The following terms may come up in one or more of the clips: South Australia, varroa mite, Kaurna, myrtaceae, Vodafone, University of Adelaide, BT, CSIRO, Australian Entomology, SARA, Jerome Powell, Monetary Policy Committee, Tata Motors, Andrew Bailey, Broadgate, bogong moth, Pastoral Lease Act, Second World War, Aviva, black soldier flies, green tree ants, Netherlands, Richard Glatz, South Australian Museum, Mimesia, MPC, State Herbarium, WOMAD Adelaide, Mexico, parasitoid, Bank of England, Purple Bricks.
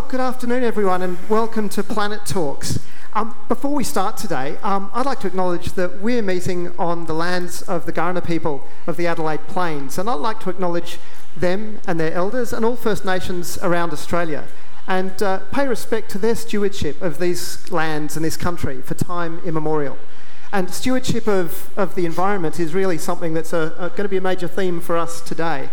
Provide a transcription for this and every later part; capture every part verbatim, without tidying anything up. Well, good afternoon, everyone, and welcome to Planet Talks. Um, before we start today, um, I'd like to acknowledge that we're meeting on the lands of the Kaurna people of the Adelaide Plains, and I'd like to acknowledge them and their elders and all First Nations around Australia, and uh, pay respect to their stewardship of these lands and this country for time immemorial. And stewardship of, of the environment is really something that's a, a, going to be a major theme for us today.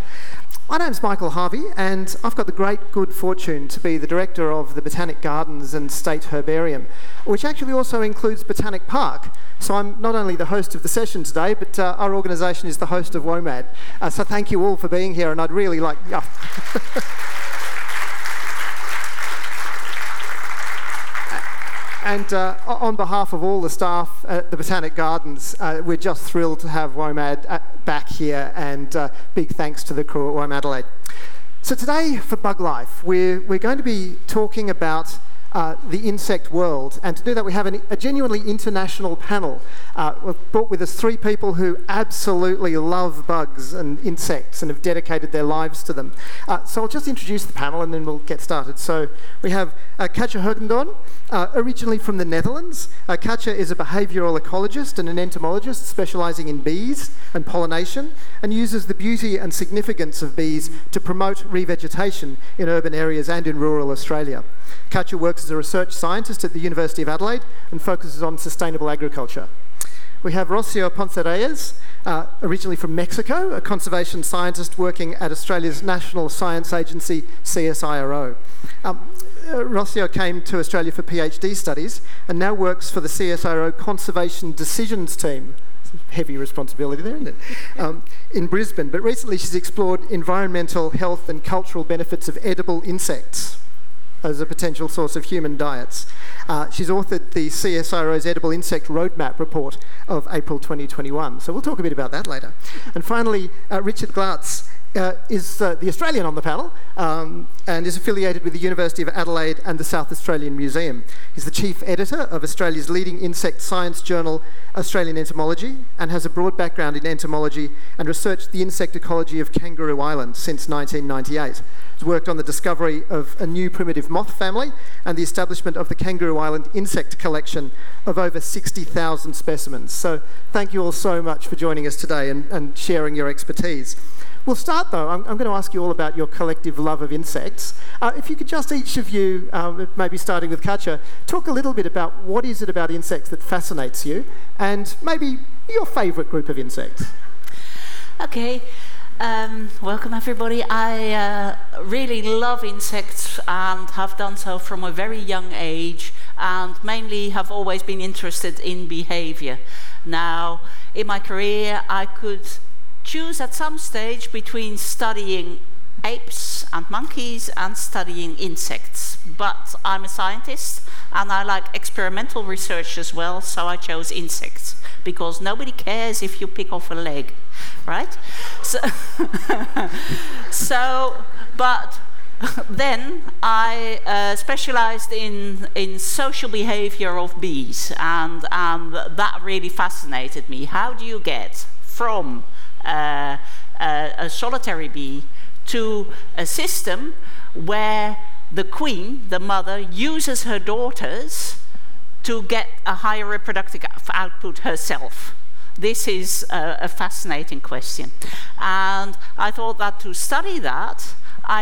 My name's Michael Harvey, and I've got the great good fortune to be the director of the Botanic Gardens and State Herbarium, which actually also includes Botanic Park. So I'm not only the host of the session today, but uh, our organisation is the host of WOMAD. Uh, so thank you all for being here, and I'd really like... Uh, And uh, on behalf of all the staff at the Botanic Gardens, uh, we're just thrilled to have WOMAD back here, and uh, big thanks to the crew at WOMAD Adelaide. So today for Bug Life, we're, we're going to be talking about uh, the insect world, and to do that we have an, a genuinely international panel. Uh, we've brought with us three people who absolutely love bugs and insects and have dedicated their lives to them. Uh, so I'll just introduce the panel and then we'll get started. So we have uh, Katja Hergendon, Uh, originally from the Netherlands. uh, Katja is a behavioural ecologist and an entomologist specialising in bees and pollination, and uses the beauty and significance of bees to promote revegetation in urban areas and in rural Australia. Katja works as a research scientist at the University of Adelaide and focuses on sustainable agriculture. We have Rocio Ponce Reyes, uh, originally from Mexico, a conservation scientist working at Australia's National Science Agency, C S I R O. Um, Uh, Rocio came to Australia for PhD studies and now works for the C S I R O Conservation Decisions Team. Heavy responsibility there, isn't it? Um, in Brisbane, but recently she's explored environmental, health and cultural benefits of edible insects as a potential source of human diets. Uh, she's authored the C S I Ro's Edible Insect Roadmap report of April twenty twenty-one, so we'll talk a bit about that later. And finally, uh, Richard Glatz Uh, is uh, the Australian on the panel, um, and is affiliated with the University of Adelaide and the South Australian Museum. He's the chief editor of Australia's leading insect science journal, Australian Entomology, and has a broad background in entomology and researched the insect ecology of Kangaroo Island since nineteen ninety-eight. He's worked on the discovery of a new primitive moth family and the establishment of the Kangaroo Island insect collection of over sixty thousand specimens. So thank you all so much for joining us today and, and sharing your expertise. We'll start though, I'm, I'm going to ask you all about your collective love of insects. Uh, if you could just, each of you, uh, maybe starting with Katja, talk a little bit about what is it about insects that fascinates you, and maybe your favourite group of insects. Okay, um, welcome everybody. I uh, really love insects and have done so from a very young age, and mainly have always been interested in behaviour. Now, in my career I could choose at some stage between studying apes and monkeys and studying insects. But I'm a scientist and I like experimental research as well, so I chose insects because nobody cares if you pick off a leg, right? So, so but then I uh, specialized in, in social behavior of bees, and, and that really fascinated me. How do you get from Uh, uh, a solitary bee to a system where the queen, the mother, uses her daughters to get a higher reproductive output herself? This is a, a fascinating question. And I thought that to study that,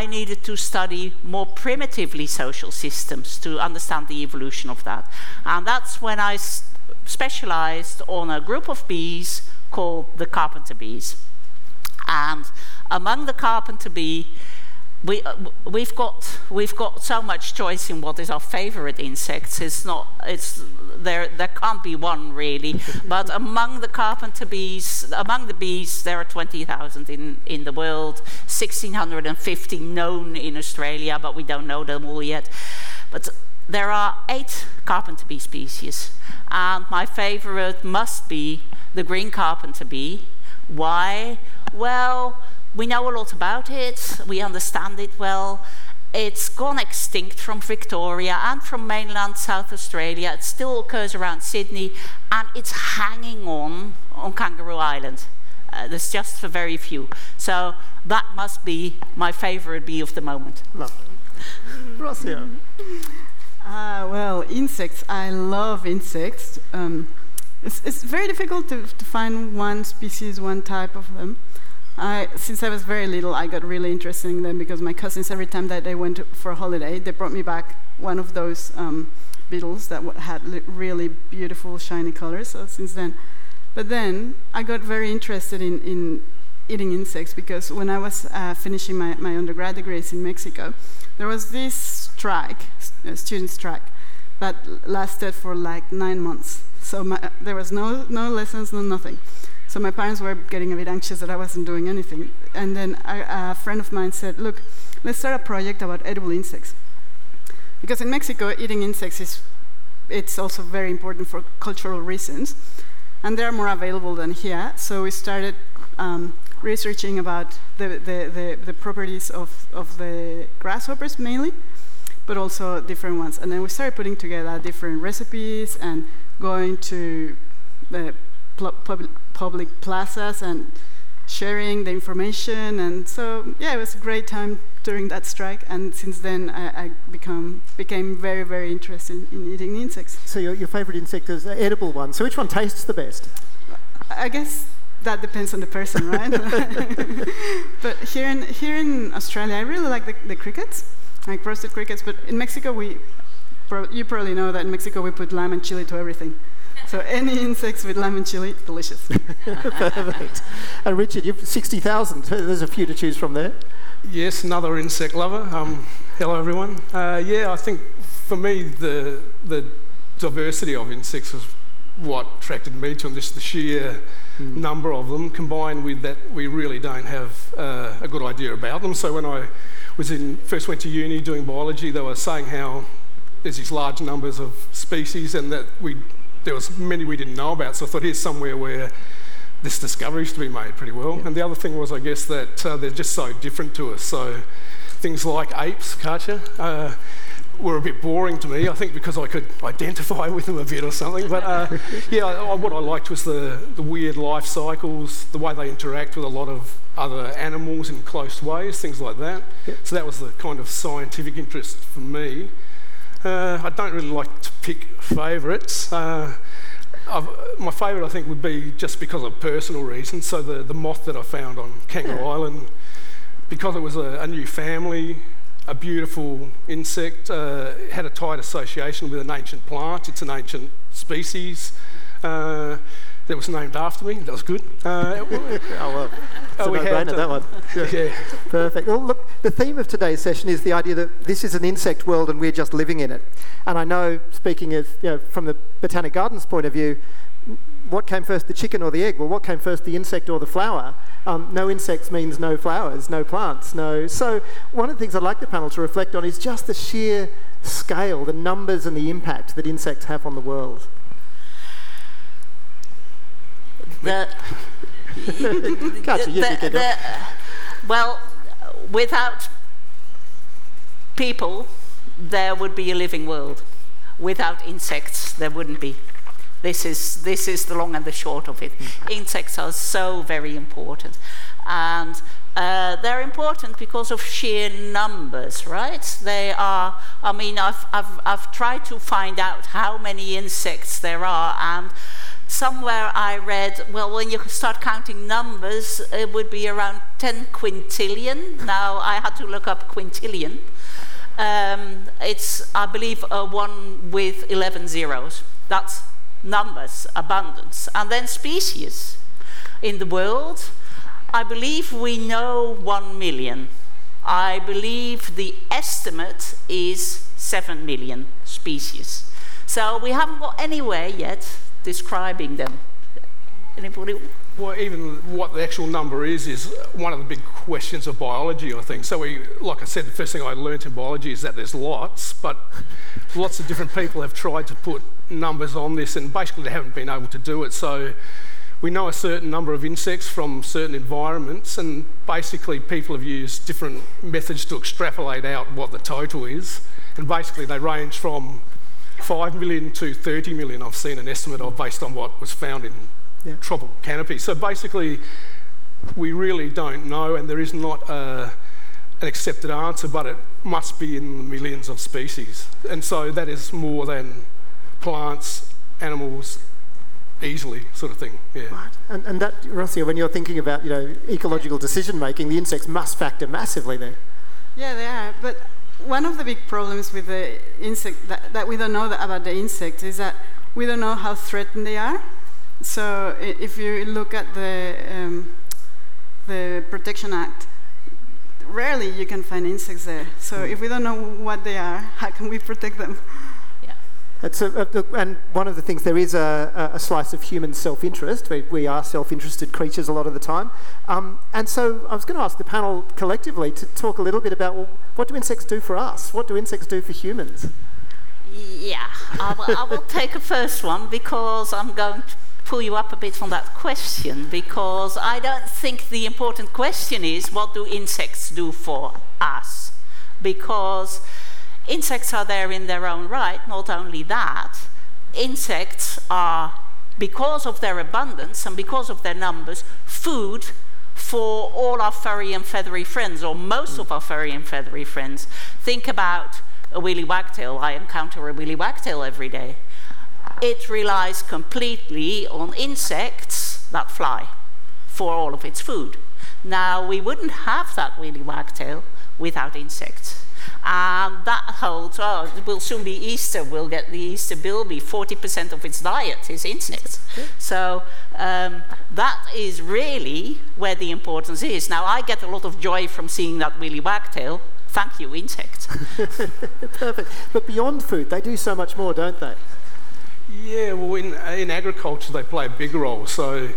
I needed to study more primitively social systems to understand the evolution of that. And that's when I s- specialized on a group of bees called the carpenter bees. And among the carpenter bee, we, uh, we've got we've got so much choice in what is our favorite insects. It's not it's there there can't be one really. But among the carpenter bees, among the bees, there are twenty thousand in in the world, one thousand six hundred fifty known in Australia, but we don't know them all yet. But there are eight carpenter bee species, and my favorite must be the green carpenter bee. Why? Well, we know a lot about it, we understand it well. It's gone extinct from Victoria and from mainland South Australia. It still occurs around Sydney, and it's hanging on on Kangaroo Island. Uh, there's just for very few. So that must be my favorite bee of the moment. Lovely. Rocio. Ah, well, insects. I love insects. Um, it's, it's very difficult to, to find one species, one type of them. I, since I was very little, I got really interested in them because my cousins, every time that they went to, for a holiday, they brought me back one of those um, beetles that w- had li- really beautiful, shiny colors. So since then, but then I got very interested in, in eating insects because when I was uh, finishing my, my undergrad degrees in Mexico, there was this strike, a student strike, that lasted for like nine months. So my, there was no no lessons, no nothing. So my parents were getting a bit anxious that I wasn't doing anything. And then I, a friend of mine said, look, let's start a project about edible insects. Because in Mexico, eating insects is it's also very important for cultural reasons. And they're more available than here. So we started um, researching about the, the, the, the properties of, of the grasshoppers mainly, but also different ones. And then we started putting together different recipes and going to the Pub- public plazas and sharing the information, and so yeah, it was a great time during that strike. And since then, I, I become became very, very interested in eating insects. So your your favourite insect is an edible one. So which one tastes the best? I guess that depends on the person, right? But here in here in Australia, I really like the, the crickets, like roasted crickets. But in Mexico, we pro- you probably know that in Mexico we put lime and chili to everything. So any insects with lemon chili, delicious. Perfect. And Richard, you've sixty thousand. There's a few to choose from there. Yes, another insect lover. Um, hello, everyone. Uh, yeah, I think for me the the diversity of insects was what attracted me to them. Just the sheer mm. number of them, combined with that we really don't have uh, a good idea about them. So when I was in first went to uni doing biology, they were saying how there's these large numbers of species and that we. There was many we didn't know about, so I thought here's somewhere where this discovery is to be made pretty well. Yeah. And the other thing was, I guess, that uh, they're just so different to us. So things like apes, Katja, uh, were a bit boring to me, I think, because I could identify with them a bit or something. But uh, yeah, I, what I liked was the, the weird life cycles, the way they interact with a lot of other animals in close ways, things like that. Yeah. So that was the kind of scientific interest for me. Uh, I don't really like to pick favourites. Uh, my favourite, I think, would be just because of personal reasons. So the, the moth that I found on Kangaroo yeah. Island, because it was a, a new family, a beautiful insect, uh, had a tight association with an ancient plant. It's an ancient species. Uh, that was named after me. That was good. Uh, oh, well, it's oh, a no-brainer, that one. Yeah. yeah. Perfect. Well, look, the theme of today's session is the idea that this is an insect world and we're just living in it. And I know, speaking of, you know, from the Botanic Gardens point of view, what came first, the chicken or the egg? Well, what came first, the insect or the flower? Um, no insects means no flowers, no plants, no... So one of the things I'd like the panel to reflect on is just the sheer scale, the numbers and the impact that insects have on the world. The, the, the, the, well, without people, there would be a living world. Without insects, there wouldn't be. This is this is the long and the short of it. Mm. Insects are so very important, and uh, they're important because of sheer numbers, right? They are. I mean, I've I've I've tried to find out how many insects there are, and. Somewhere I read, well, when you start counting numbers, it would be around ten quintillion. Now, I had to look up quintillion. Um, it's, I believe, a one with eleven zeros. That's numbers, abundance. And then species. In the world, I believe we know one million. I believe the estimate is seven million species. So we haven't got anywhere yet describing them. Anybody? Well, even what the actual number is is one of the big questions of biology, I think. So we, like I said, the first thing I learnt in biology is that there's lots, but lots of different people have tried to put numbers on this, and basically they haven't been able to do it. So we know a certain number of insects from certain environments, and basically people have used different methods to extrapolate out what the total is, and basically they range from five million to thirty million, I've seen an estimate of based on what was found in yeah. tropical canopy. So basically, we really don't know, and there is not a, an accepted answer, but it must be in the millions of species. And so that is more than plants, animals, easily, sort of thing. Yeah. Right. And, and that, Rocio, when you're thinking about, you know, ecological decision making, the insects must factor massively there. Yeah, they are. But one of the big problems with the insect that, that we don't know about the insects is that we don't know how threatened they are. So if you look at the um, the Protection Act, rarely you can find insects there. So if we don't know what they are, how can we protect them? Yeah. It's a, a, and one of the things, there is a, a slice of human self-interest. We, we are self-interested creatures a lot of the time. Um, and so I was going to ask the panel collectively to talk a little bit about, well, what do insects do for us? What do insects do for humans? Yeah, I will, I will take a first one, because I'm going to pull you up a bit on that question, because I don't think the important question is what do insects do for us, because insects are there in their own right. Not only that, insects are, because of their abundance and because of their numbers, food for all our furry and feathery friends, or most of our furry and feathery friends. Think about a Willie Wagtail. I encounter a Willie Wagtail every day. It relies completely on insects that fly for all of its food. Now, we wouldn't have that Willie Wagtail without insects. And that holds, oh, it will soon be Easter, we'll get the Easter bilby. forty percent of its diet is insects. So um, that is really where the importance is. Now, I get a lot of joy from seeing that Willie Wagtail. Thank you, insects. Perfect. But beyond food, they do so much more, don't they? Yeah, well, in, in agriculture, they play a big role. So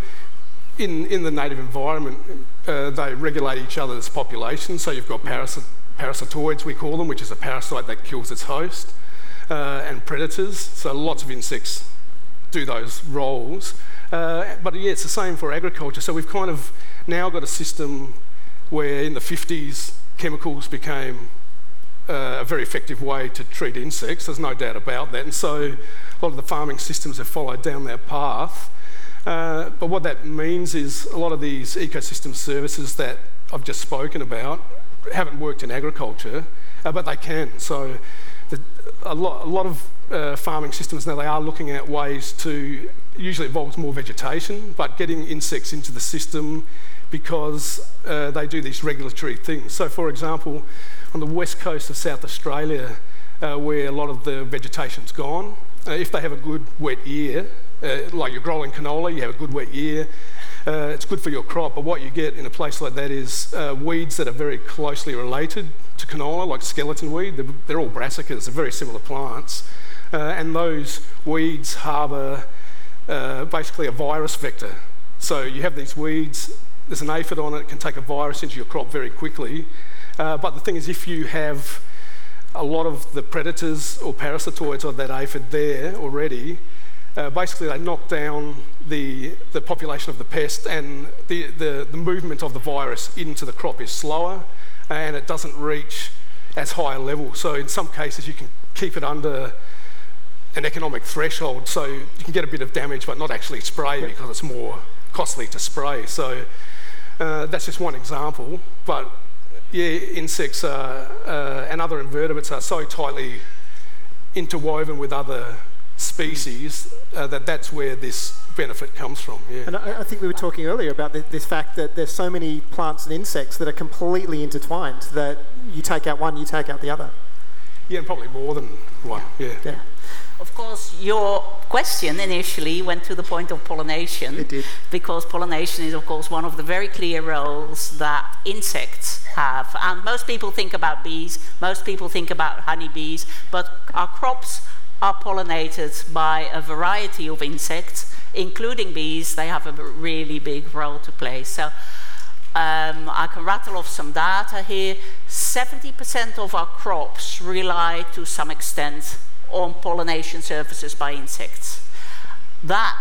in, in the native environment, uh, they regulate each other's populations. So you've got parasit- parasitoids, we call them, which is a parasite that kills its host, uh, and predators. So lots of insects do those roles. Uh, but yeah, it's the same for agriculture. So we've kind of now got a system where in the fifties, chemicals became uh, a very effective way to treat insects. There's no doubt about that. And so a lot of the farming systems have followed down that path. Uh, but what that means is a lot of these ecosystem services that I've just spoken about haven't worked in agriculture, uh, but they can. So the, a, lot, a lot of uh, farming systems now, they are looking at ways to, usually involves more vegetation, but getting insects into the system, because uh, they do these regulatory things. So for example, on the west coast of South Australia, uh, where a lot of the vegetation's gone, uh, if they have a good wet year, uh, like you're growing canola, you have a good wet year, uh, it's good for your crop, but what you get in a place like that is uh, weeds that are very closely related to canola, like skeleton weed. They're, they're all brassicas, they're very similar plants. Uh, and those weeds harbour uh, basically a virus vector. So you have these weeds, there's an aphid on it, it can take a virus into your crop very quickly. Uh, but the thing is, if you have a lot of the predators or parasitoids of that aphid there already, uh, basically they knock down the the population of the pest, and the, the, the movement of the virus into the crop is slower, and it doesn't reach as high a level. So in some cases you can keep it under an economic threshold, so you can get a bit of damage but not actually spray, because it's more costly to spray. So Uh, that's just one example, but yeah, insects are, uh, and other invertebrates are so tightly interwoven with other species uh, that that's where this benefit comes from. Yeah. And I, I think we were talking earlier about the, this fact that there's so many plants and insects that are completely intertwined that you take out one, you take out the other. Yeah, and probably more than one. Yeah. yeah. yeah. Of course, your question initially went to the point of pollination. It did. Because pollination is, of course, one of the very clear roles that insects have. And most people think about bees, most people think about honeybees, but our crops are pollinated by a variety of insects, including bees. They have a really big role to play. So um, I can rattle off some data here. seventy percent of our crops rely to some extent on pollination services by insects. That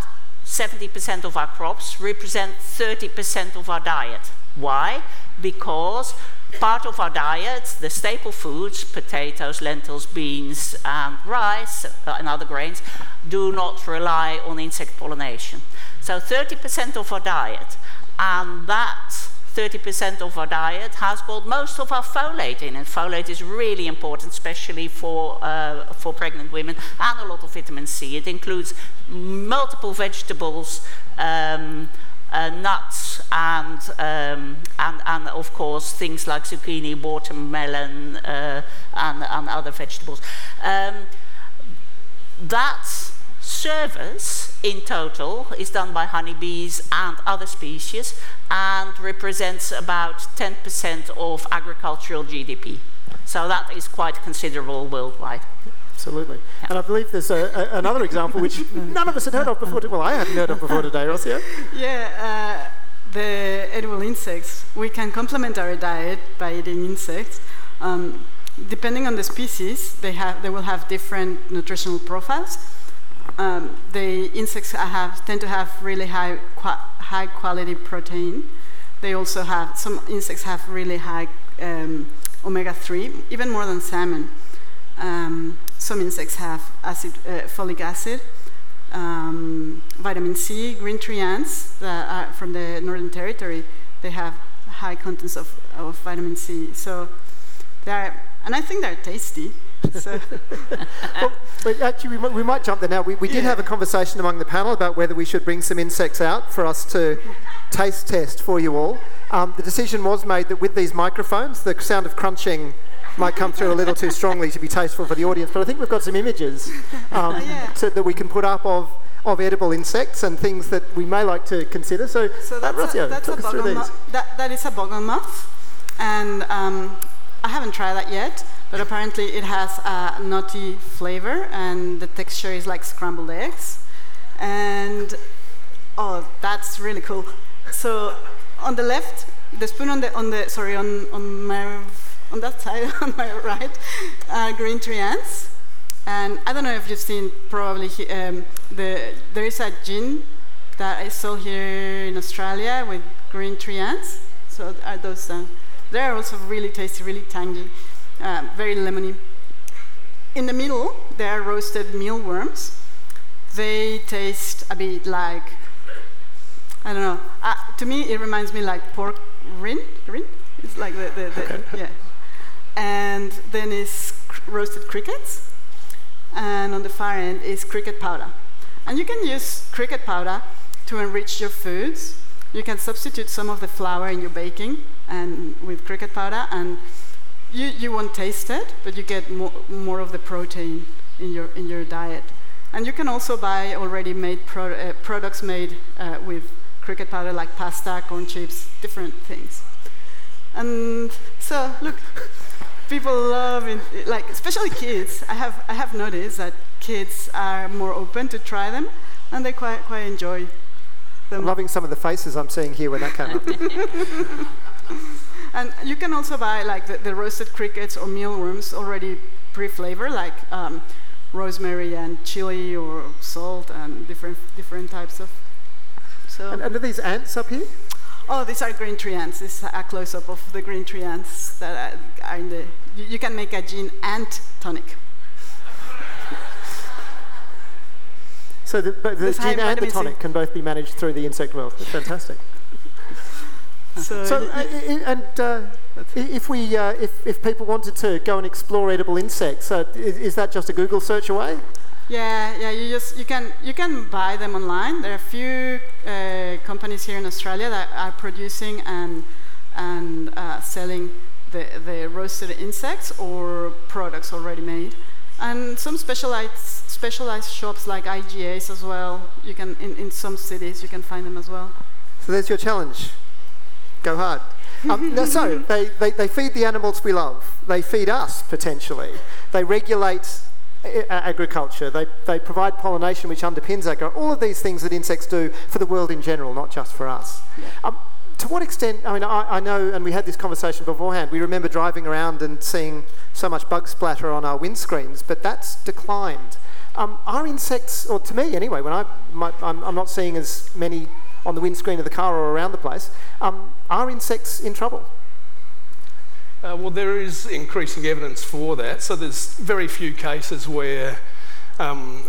seventy percent of our crops represent thirty percent of our diet. Why? Because part of our diet, the staple foods, potatoes, lentils, beans, and rice, and other grains, do not rely on insect pollination. So thirty percent of our diet, and that thirty percent of our diet has got most of our folate in, and folate is really important, especially for, uh, for pregnant women, and a lot of vitamin C. It includes multiple vegetables, um, uh, nuts, and, um, and, and of course things like zucchini, watermelon, uh, and, and other vegetables. Um, that service in total is done by honeybees and other species, and represents about ten percent of agricultural G D P. So that is quite considerable worldwide. Absolutely. Yeah. And I believe there's a, a, another example which none of us had heard of before. Well, I hadn't heard of before today, Rocio. Yeah, uh, the edible insects. We can complement our diet by eating insects. Um, depending on the species, they have they will have different nutritional profiles. Um, the insects I have tend to have really high qua- high quality protein. They also have, some insects have really high um, omega three, even more than salmon. Um, some insects have acid, uh, folic acid, um, vitamin C. Green tree ants that are from the Northern Territory, they have high contents of, of vitamin C. So they are, and I think they're tasty. So. Well, but actually, we might, we might jump there now. We, we did yeah. have a conversation among the panel about whether we should bring some insects out for us to taste test for you all. Um, the decision was made that with these microphones, the sound of crunching might come through a little too strongly to be tasteful for the audience. But I think we've got some images um, yeah. so that we can put up of, of edible insects and things that we may like to consider. So, so that's uh, Rocio, a, that's talk a us through these. That, that is a bogong moth, and um, I haven't tried that yet. But apparently it has a nutty flavor, and the texture is like scrambled eggs. And, oh, that's really cool. So on the left, the spoon on the, on the sorry, on, on, my, on that side, on my right, are green tree ants. And I don't know if you've seen, probably, um, the there is a gin that I saw here in Australia with green tree ants. So are those, uh, they're also really tasty, really tangy. Uh, very lemony. In the middle, there are roasted mealworms. They taste a bit like, I don't know. Uh, to me, it reminds me like pork rind. Rind? It's like the, the, the okay. yeah. And then is cr- roasted crickets. And on the far end is cricket powder. And you can use cricket powder to enrich your foods. You can substitute some of the flour in your baking and with cricket powder, and You, you won't taste it, but you get more, more of the protein in your in your diet. And you can also buy already made pro, uh, products made uh, with cricket powder, like pasta, corn chips, different things. And so, look, people love it, like especially kids. I have I have noticed that kids are more open to try them, and they quite quite enjoy them. I'm loving some of the faces I'm seeing here when that came up. And you can also buy like the, the roasted crickets or mealworms already pre-flavored, like um, rosemary and chili or salt and different different types of. So. And, and are these ants up here? Oh, these are green tree ants. This is a close-up of the green tree ants that are in the. You, you can make a gin ant tonic. So the, but the gin and the tonic C. can both be managed through the insect world. That's fantastic. So, so uh, and uh, if we, uh, if if people wanted to go and explore edible insects, uh, is, is that just a Google search away? Yeah, yeah. You just you can you can buy them online. There are a few uh, companies here in Australia that are producing and and uh, selling the the roasted insects or products already made, and some specialized specialized shops like I G As as well. You can in, in some cities you can find them as well. So there's your challenge. Go hard. Um, no, so, they, they, they feed the animals we love. They feed us, potentially. They regulate I- agriculture. They, they provide pollination, which underpins agriculture. All of these things that insects do for the world in general, not just for us. Yeah. Um, to what extent, I mean, I, I know, and we had this conversation beforehand, we remember driving around and seeing so much bug splatter on our windscreens, but that's declined. Um, are insects, or to me anyway, when I, my, I'm, I'm not seeing as many on the windscreen of the car or around the place, um, are insects in trouble? Uh, well, there is increasing evidence for that. So there's very few cases where um,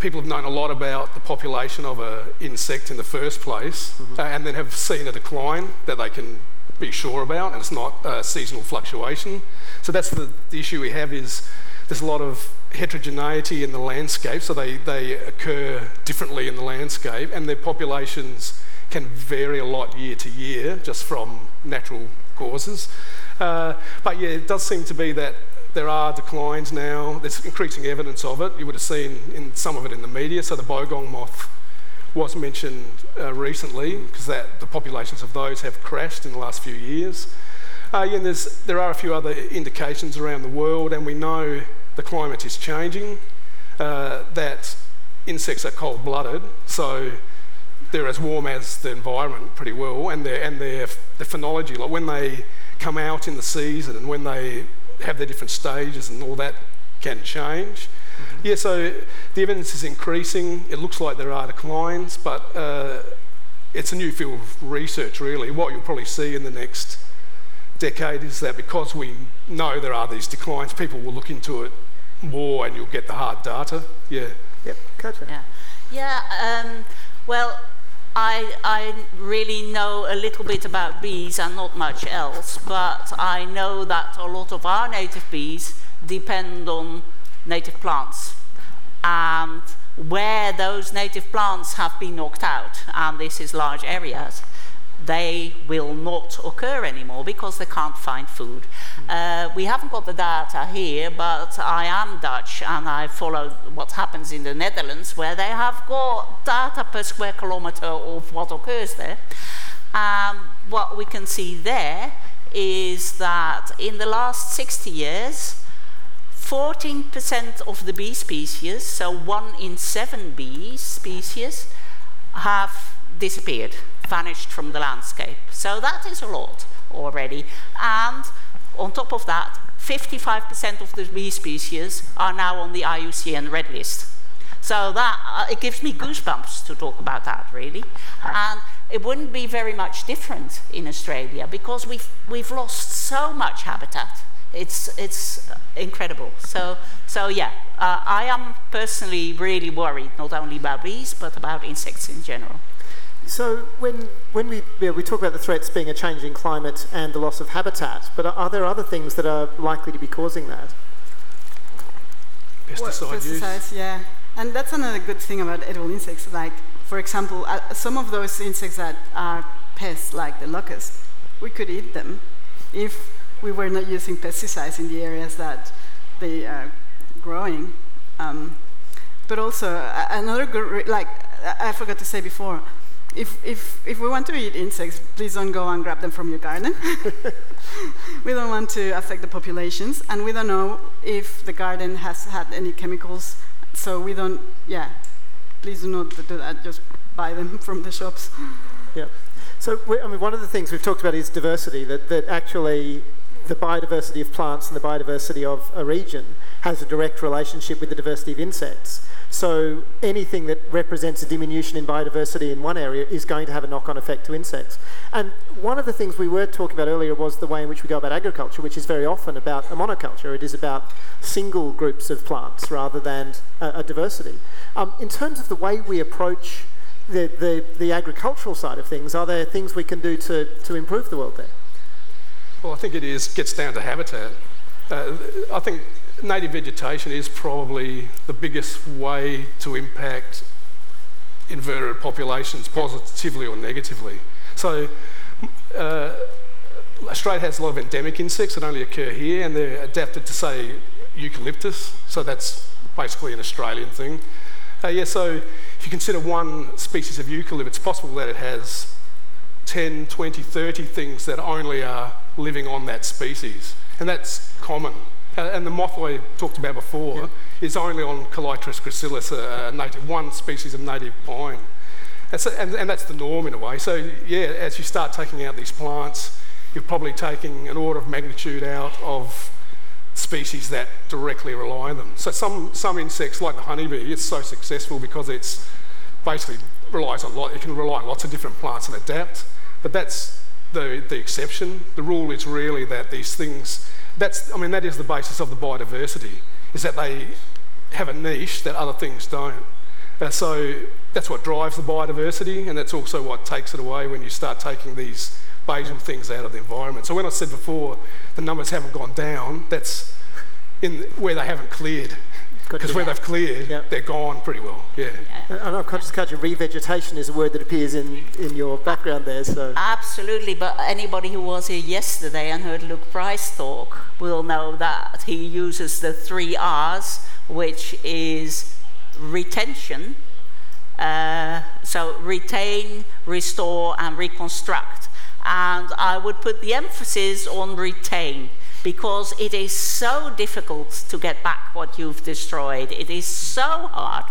people have known a lot about the population of an insect in the first place, mm-hmm. uh, and then have seen a decline that they can be sure about, and it's not uh, seasonal fluctuation. So that's the, the issue we have, is there's a lot of heterogeneity in the landscape, so they, they occur differently in the landscape, and their populations can vary a lot year to year just from natural causes. Uh, but yeah, it does seem to be that there are declines now. There's increasing evidence of it. You would have seen in some of it in the media. So the bogong moth was mentioned uh, recently, because that the populations of those have crashed in the last few years. Uh, yeah, and there's, there are a few other indications around the world, and we know the climate is changing, uh, that insects are cold-blooded, so they're as warm as the environment pretty well, and their and their the phenology, like when they come out in the season and when they have their different stages and all that, can change. Mm-hmm. Yeah, so the evidence is increasing. It looks like there are declines, but uh, it's a new field of research, really. What you'll probably see in the next decade is that because we know there are these declines, people will look into it more and you'll get the hard data. Yeah. Yep, gotcha. Yeah, yeah um, well, I, I really know a little bit about bees and not much else, but I know that a lot of our native bees depend on native plants, and where those native plants have been knocked out, and this is large areas, they will not occur anymore because they can't find food. Uh, we haven't got the data here, but I am Dutch and I follow what happens in the Netherlands, where they have got data per square kilometre of what occurs there. And um, what we can see there is that in the last sixty years, fourteen percent of the bee species, so one in seven bee species, have disappeared, vanished from the landscape. So that is a lot already. And on top of that, fifty-five percent of the bee species are now on the I U C N red list. So that uh, it gives me goosebumps to talk about that, really. And it wouldn't be very much different in Australia, because we've we've lost so much habitat. It's it's incredible. So so yeah, uh, I am personally really worried, not only about bees but about insects in general. So when when we yeah, we talk about the threats being a changing climate and the loss of habitat, but are, are there other things that are likely to be causing that? Pesticide use. Pesticides, yeah, and that's another good thing about edible insects. Like, for example, uh, some of those insects that are pests, like the locust, we could eat them if we were not using pesticides in the areas that they are growing. Um, but also uh, another good, like I forgot to say before. If, if if we want to eat insects, please don't go and grab them from your garden. We don't want to affect the populations, and we don't know if the garden has had any chemicals, so we don't, yeah, please do not do that, just buy them from the shops. Yeah. So, we, I mean, one of the things we've talked about is diversity, that, that actually the biodiversity of plants and the biodiversity of a region has a direct relationship with the diversity of insects. So anything that represents a diminution in biodiversity in one area is going to have a knock-on effect to insects. And one of the things we were talking about earlier was the way in which we go about agriculture, which is very often about a monoculture. It is about single groups of plants rather than a, a diversity. Um, in terms of the way we approach the, the, the agricultural side of things, are there things we can do to, to improve the world there? Well, I think it is gets down to habitat. Uh, I think native vegetation is probably the biggest way to impact invertebrate populations positively or negatively. So uh, Australia has a lot of endemic insects that only occur here, and they're adapted to, say, eucalyptus. So that's basically an Australian thing. Uh, yeah, so if you consider one species of eucalypt, it's possible that it has ten, twenty, thirty things that only are living on that species. And that's common. Uh, and the moth I talked about before, yeah, is only on Colytris gracilis, uh, native, one species of native pine. And, so, and, and that's the norm in a way. So yeah, as you start taking out these plants, you're probably taking an order of magnitude out of species that directly rely on them. So some, some insects, like the honeybee, it's so successful because it's basically relies on lot, it can rely on lots of different plants and adapt. But that's the, the exception. The rule is really that these things, That's, I mean, that is the basis of the biodiversity, is that they have a niche that other things don't. And so that's what drives the biodiversity, and that's also what takes it away when you start taking these basal things out of the environment. So when I said before the numbers haven't gone down, that's in where they haven't cleared. Because where they've cleared, yep. they're gone pretty well. Yeah. yeah. And I'm conscious, Katja, revegetation is a word that appears in, in your background there. So absolutely, but anybody who was here yesterday and heard Luke Price talk will know that he uses the three R's, which is retention. Uh, so retain, restore, and reconstruct. And I would put the emphasis on retain, because it is so difficult to get back what you've destroyed. It is so hard,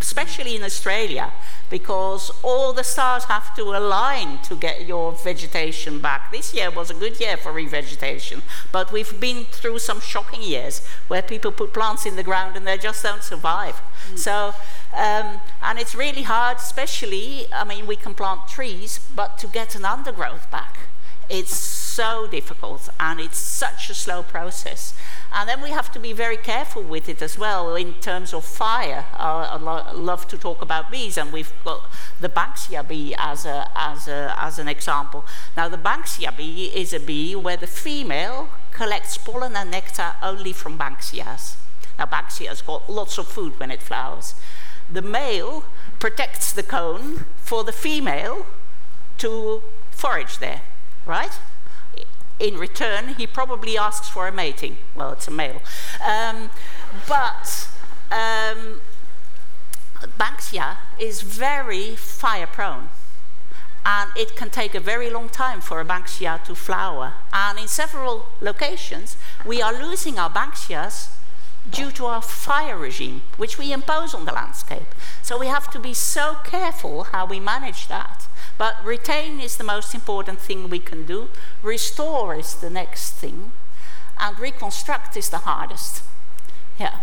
especially in Australia, because all the stars have to align to get your vegetation back. This year was a good year for revegetation, but we've been through some shocking years where people put plants in the ground and they just don't survive. Mm. So, um, and it's really hard, especially, I mean, we can plant trees, but to get an undergrowth back, it's so difficult, and it's such a slow process. And then we have to be very careful with it as well in terms of fire. I, I lo- love to talk about bees, and we've got the Banksia bee as a, as a, as an example. Now, the Banksia bee is a bee where the female collects pollen and nectar only from Banksias. Now, Banksia's got lots of food when it flowers. The male protects the cone for the female to forage there. Right? In return, he probably asks for a mating. Well, it's a male. Um, but um, Banksia is very fire prone, and it can take a very long time for a Banksia to flower. And in several locations, we are losing our Banksias due to our fire regime, which we impose on the landscape. So we have to be so careful how we manage that. But retain is the most important thing we can do. Restore is the next thing. And reconstruct is the hardest. Yeah.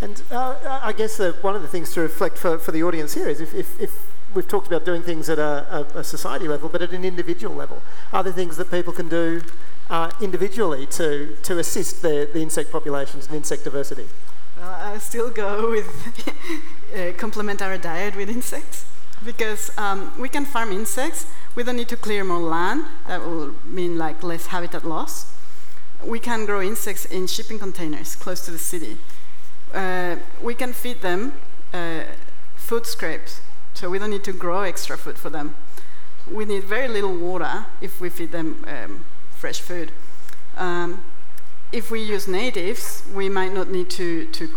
And uh, I guess uh, one of the things to reflect for, for the audience here is if, if, if we've talked about doing things at a, a, a society level, but at an individual level, are there things that people can do uh, individually to, to assist the, the insect populations and insect diversity? Well, I still go with uh, complement our diet with insects. Because um, we can farm insects, we don't need to clear more land, that will mean like less habitat loss. We can grow insects in shipping containers close to the city. Uh, we can feed them uh, food scraps, so we don't need to grow extra food for them. We need very little water if we feed them um, fresh food. Um, if we use natives, we might not need to, to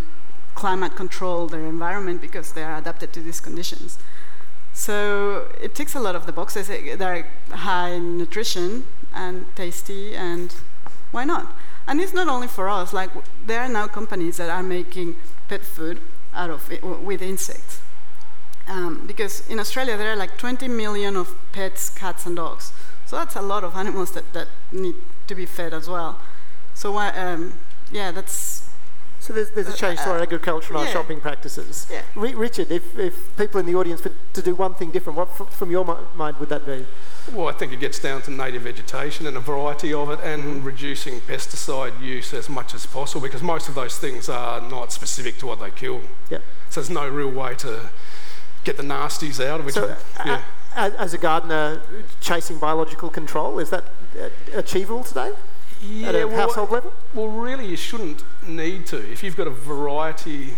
climate control their environment because they are adapted to these conditions. So it ticks a lot of the boxes. They're high in nutrition and tasty, and why not? And it's not only for us. Like there are now companies that are making pet food out of it, with insects, um, because in Australia there are like twenty million of pets, cats, and dogs. So that's a lot of animals that, that need to be fed as well. So why, um, yeah, that's. So there's, there's a change to our agriculture and yeah. our shopping practices. Yeah. R- Richard, if, if people in the audience were to do one thing different, what f- from your m- mind would that be? Well, I think it gets down to native vegetation and a variety of it, and mm-hmm. reducing pesticide use as much as possible, because most of those things are not specific to what they kill. Yeah. So there's no real way to get the nasties out of it. So, yeah. uh, as a gardener, chasing biological control, is that achievable today? Yeah, at a well, household level? Well, really, you shouldn't need to. If you've got a variety,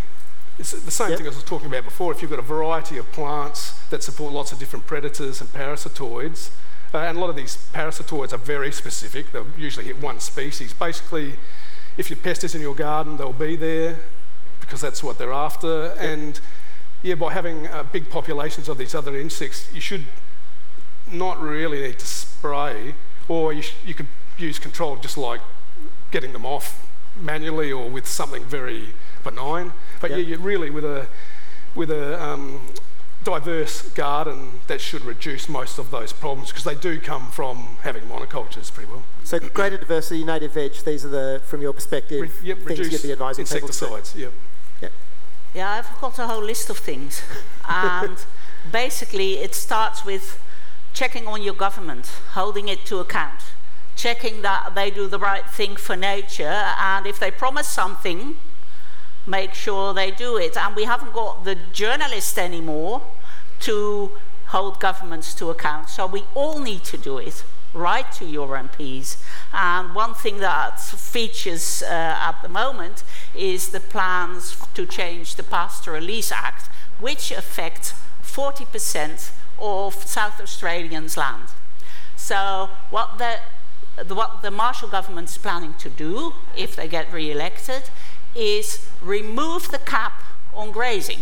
it's the same yep. thing as I was talking about before, if you've got a variety of plants that support lots of different predators and parasitoids, uh, and a lot of these parasitoids are very specific, they'll usually hit one species. Basically, if your pest is in your garden, they'll be there, because that's what they're after. Yep. And yeah, by having uh, big populations of these other insects, you should not really need to spray, or you, sh- you could use control just like getting them off manually or with something very benign. But yep. yeah, you really with a with a um, diverse garden that should reduce most of those problems, because they do come from having monocultures pretty well. So greater diversity, native veg, these are the, from your perspective, Re- yep, things you'd be advising people to do. Insecticides, yep. yep. Yeah, I've got a whole list of things. And basically it starts with checking on your government, holding it to account. Checking that they do the right thing for nature, and if they promise something, make sure they do it. And we haven't got the journalists anymore to hold governments to account. So we all need to do it. Write to your M Ps. And one thing that features uh, at the moment is the plans to change the Pastoral Lease Act, which affects forty percent of South Australians' land. So what the, the, what the Marshall government's planning to do, if they get re-elected, is remove the cap on grazing.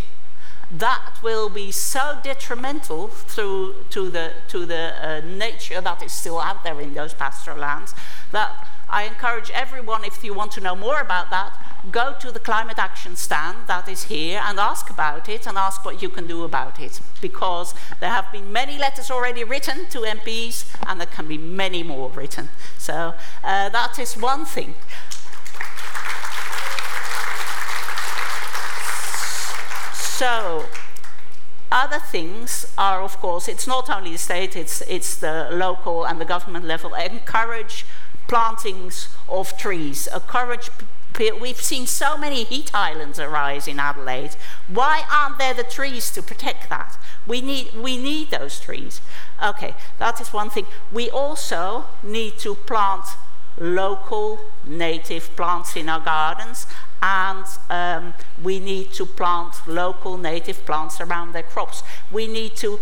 That will be so detrimental through, to the, to the uh, nature that is still out there in those pastoral lands that I encourage everyone, if you want to know more about that, go to the climate action stand that is here and ask about it and ask what you can do about it, because there have been many letters already written to M Ps and there can be many more written. So uh, that is one thing. So other things are, of course, it's not only the state, it's, it's the local and the government level. Encourage plantings of trees, encourage. We've seen so many heat islands arise in Adelaide. Why aren't there the trees to protect that? We need, we need those trees. Okay, that is one thing. We also need to plant local native plants in our gardens, and um, we need to plant local native plants around their crops. We need to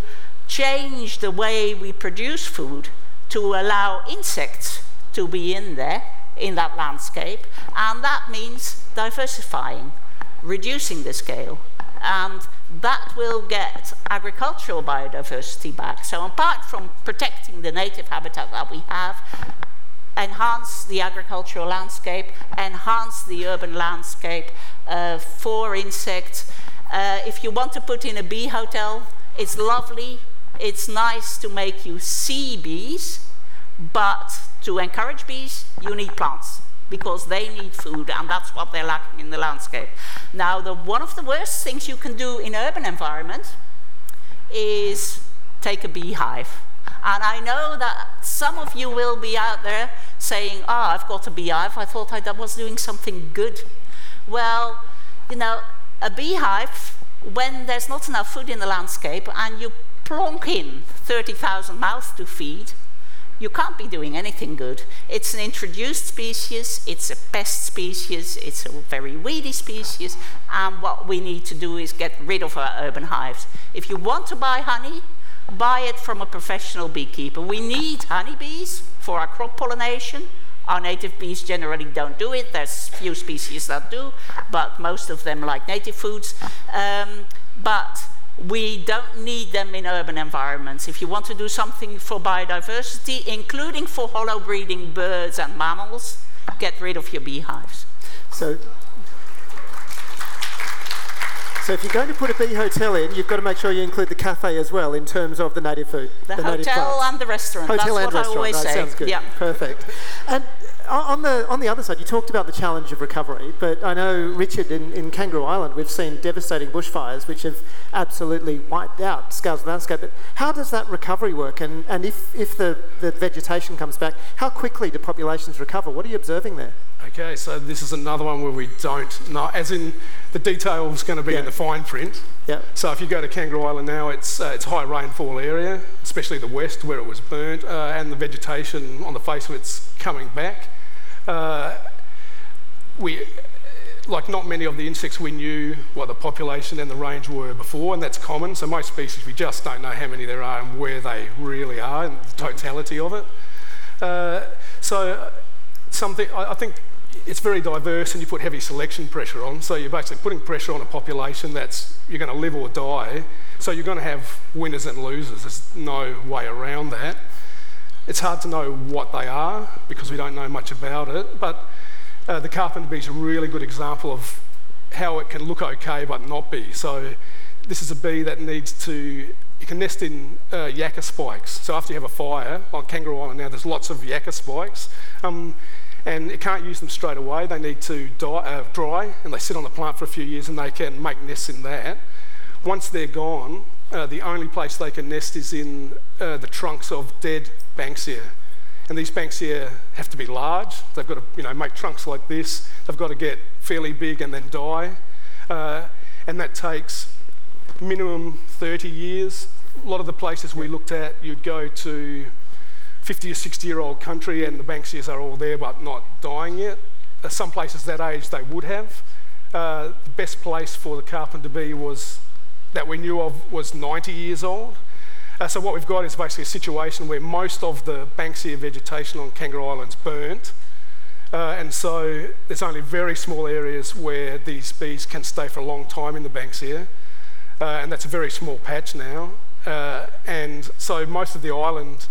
change the way we produce food to allow insects to be in there, in that landscape, and that means diversifying, reducing the scale, and that will get agricultural biodiversity back. So apart from protecting the native habitat that we have, enhance the agricultural landscape, enhance the urban landscape uh, for insects. Uh, if you want to put in a bee hotel, it's lovely, it's nice to make you see bees, but to encourage bees, you need plants, because they need food, and that's what they're lacking in the landscape. Now, the, one of the worst things you can do in urban environment is take a beehive. And I know that some of you will be out there saying, ah, oh, I've got a beehive, I thought I was doing something good. Well, you know, a beehive, when there's not enough food in the landscape, and you plonk in thirty thousand mouths to feed, you can't be doing anything good. It's an introduced species, it's a pest species, it's a very weedy species, and what we need to do is get rid of our urban hives. If you want to buy honey, buy it from a professional beekeeper. We need honeybees for our crop pollination. Our native bees generally don't do it. There's few species that do, but most of them like native foods. Um, but we don't need them in urban environments. If you want to do something for biodiversity, including for hollow breeding birds and mammals, get rid of your beehives. So, so if you're going to put a bee hotel in, you've got to make sure you include the cafe as well in terms of the native food. The, the hotel and the restaurant. Hotel That's and what restaurant. I always that say. Sounds good. Yeah. Perfect. And on the on the other side, you talked about the challenge of recovery, but I know, Richard, in, in Kangaroo Island, we've seen devastating bushfires which have absolutely wiped out scales of the landscape. But how does that recovery work? And, and if, if the, the vegetation comes back, how quickly do populations recover? What are you observing there? Okay, so this is another one where we don't know, as in the detail is going to be yeah. in the fine print. Yeah. So if you go to Kangaroo Island now, it's uh, it's high rainfall area, especially the west where it was burnt, uh, and the vegetation on the face of it's coming back. Uh, we, like not many of the insects, we knew what the population and the range were before, and that's common. So most species, we just don't know how many there are and where they really are and the totality of it. Uh, so something, I, I think it's very diverse, and you put heavy selection pressure on. So you're basically putting pressure on a population that's, you're going to live or die. So you're going to have winners and losers. There's no way around that. It's hard to know what they are because we don't know much about it, but uh, the carpenter bee is a really good example of how it can look okay but not be. So this is a bee that needs to, it can nest in uh, yakka spikes. So after you have a fire, on Kangaroo Island now there's lots of yakka spikes, um, and it can't use them straight away. They need to die, uh, dry, and they sit on the plant for a few years and they can make nests in that. Once they're gone, Uh, the only place they can nest is in uh, the trunks of dead Banksia, and these Banksia have to be large. They've got to, you know, make trunks like this. They've got to get fairly big and then die. uh, and that takes minimum thirty years. A lot of the places we looked at, you'd go to fifty or sixty year old country and the Banksias are all there but not dying yet. Uh, some places that age they would have. Uh, the best place for the carpenter bee was, that we knew of, was ninety years old. Uh, so what we've got is basically a situation where most of the Banksia vegetation on Kangaroo Island's burnt. Uh, and so there's only very small areas where these bees can stay for a long time in the Banksia. Uh, and that's a very small patch now. Uh, and so most of the island,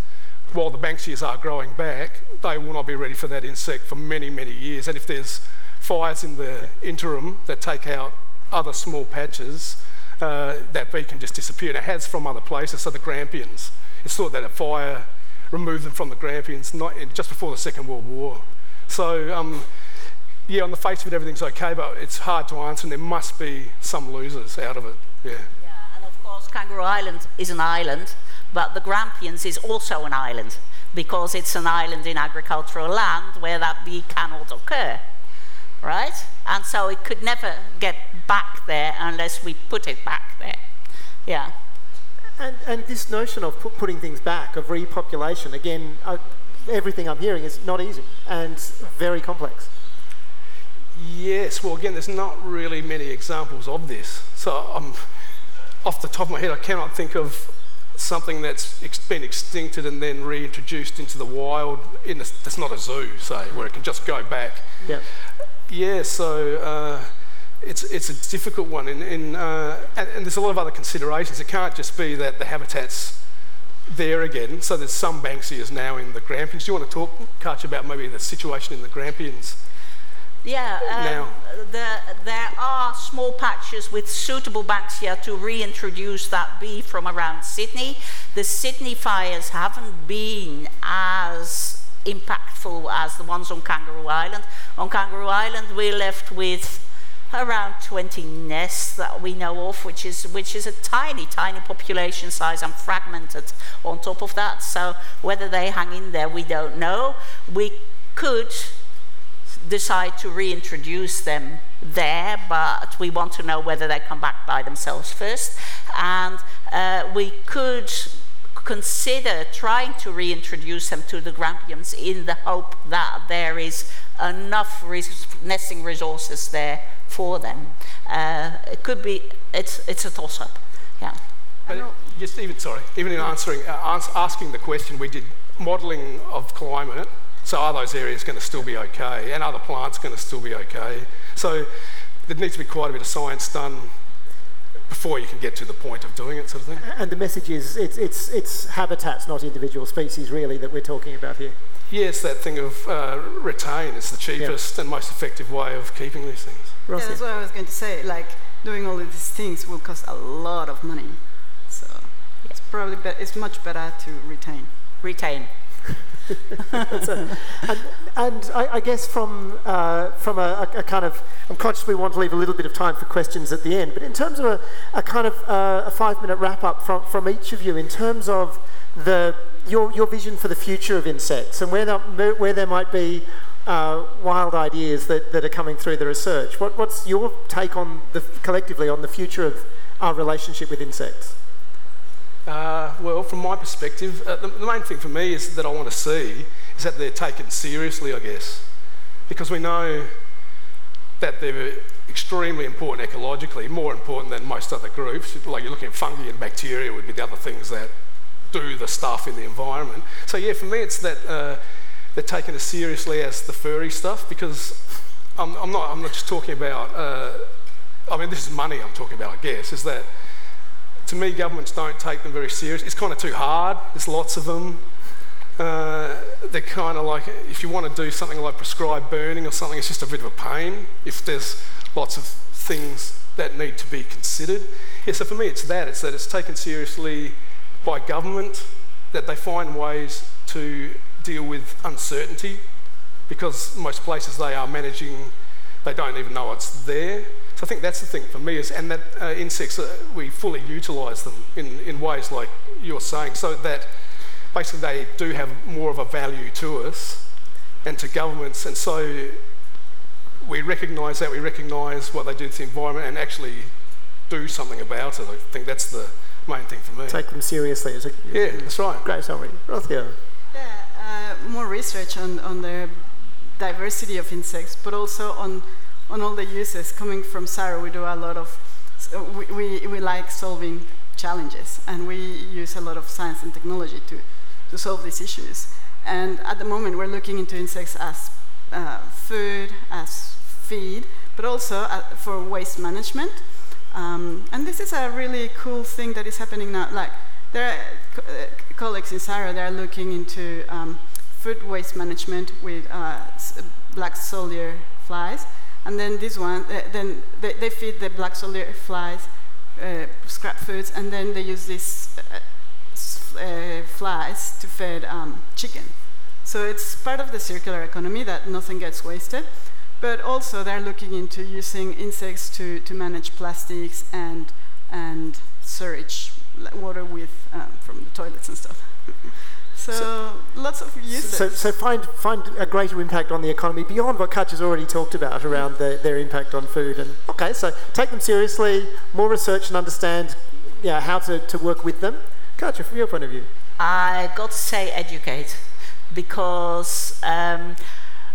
while the Banksias are growing back, they will not be ready for that insect for many, many years. And if there's fires in the interim that take out other small patches, uh, that bee can just disappear. And it has from other places, so the Grampians. It's thought that a fire removed them from the Grampians not in, just before the Second World War. So, um, yeah, on the face of it, everything's okay, but it's hard to answer, and there must be some losers out of it, yeah. Kangaroo Island is an island, but the Grampians is also an island because it's an island in agricultural land where that bee cannot occur, right? And so it could never get back there unless we put it back there, yeah. And, and this notion of put, putting things back, of repopulation, again, I, everything I'm hearing is not easy and very complex. Yes, well, again, there's not really many examples of this, so I'm... Off the top of my head, I cannot think of something that's ex- been extincted and then reintroduced into the wild. In a, that's not a zoo, say, where it can just go back. Yeah. Yeah. So uh, it's it's a difficult one, in, in, uh, and, and there's a lot of other considerations. It can't just be that the habitat's there again. So there's some Banksias now in the Grampians. Do you want to talk, Katja, about maybe the situation in the Grampians? Yeah, um, the, there are small patches with suitable Banksia to reintroduce that bee from around Sydney. The Sydney fires haven't been as impactful as the ones on Kangaroo Island. On Kangaroo Island, we're left with around twenty nests that we know of, which is which is a tiny, tiny population size and fragmented on top of that. So whether they hang in there, we don't know. We could decide to reintroduce them there, but we want to know whether they come back by themselves first. And uh, we could consider trying to reintroduce them to the Grampians in the hope that there is enough res- nesting resources there for them. Uh, it could be, it's it's a toss-up, yeah. But just even, sorry, even in answering, uh, ans- asking the question, we did modelling of climate. So are those areas going to still be okay? And are the plants going to still be okay? So there needs to be quite a bit of science done before you can get to the point of doing it, sort of thing. And the message is it's it's it's habitats, not individual species, really, that we're talking about here. Yes, that thing of uh, retain is the cheapest yeah. and most effective way of keeping these things. Yeah, that's what I was going to say. Like, doing all of these things will cost a lot of money. So yeah. it's probably be- it's much better to retain. Retain. so, and, and I, I guess from uh, from a, a kind of, I'm conscious we want to leave a little bit of time for questions at the end, but in terms of a, a kind of uh, a five minute wrap up from, from each of you in terms of the your your vision for the future of insects and where there, where there might be uh, wild ideas that, that are coming through the research. What what's your take on the collectively on the future of our relationship with insects? Uh, well, from my perspective, uh, the, the main thing for me is that I want to see is that they're taken seriously, I guess, because we know that they're extremely important ecologically, more important than most other groups. Like, you're looking at fungi and bacteria would be the other things that do the stuff in the environment. So yeah, for me it's that uh, they're taken as seriously as the furry stuff, because I'm, I'm not I'm not just talking about, uh, I mean this is money I'm talking about, I guess, is that to me, governments don't take them very seriously. It's kind of too hard. There's lots of them. Uh, they're kind of like, if you want to do something like prescribed burning or something, it's just a bit of a pain if there's lots of things that need to be considered. Yeah, so for me, it's that. It's that it's taken seriously by government, that they find ways to deal with uncertainty, because most places they are managing, they don't even know it's there. I think that's the thing for me, is, and that uh, insects, uh, we fully utilise them in, in ways like you're saying, so that basically they do have more of a value to us and to governments, and so we recognise that, we recognise what they do to the environment and actually do something about it. I think that's the main thing for me. Take them seriously. Is it? Yeah, that's right. Great summary. Rocio. Yeah, uh, more research on, on the diversity of insects, but also on on all the uses. Coming from SARA, we do a lot of, we, we, we like solving challenges, and we use a lot of science and technology to, to solve these issues. And at the moment, we're looking into insects as uh, food, as feed, but also uh, for waste management. Um, and this is a really cool thing that is happening now. Like, there are co- uh, colleagues in SARA that are looking into um, food waste management with uh, s- black soldier flies. And then this one, uh, then they, they feed the black soldier flies uh, scrap foods, and then they use these uh, s- uh, flies to feed um, chicken. So it's part of the circular economy that nothing gets wasted. But also they're looking into using insects to, to manage plastics and and sewage, water with um, from the toilets and stuff. so, so lots of uses. So, so find find a greater impact on the economy beyond what Katja's already talked about around the, their impact on food. And okay, so take them seriously, more research and understand you know, how to, to work with them. Katja, from your point of view? I got to say educate, because um,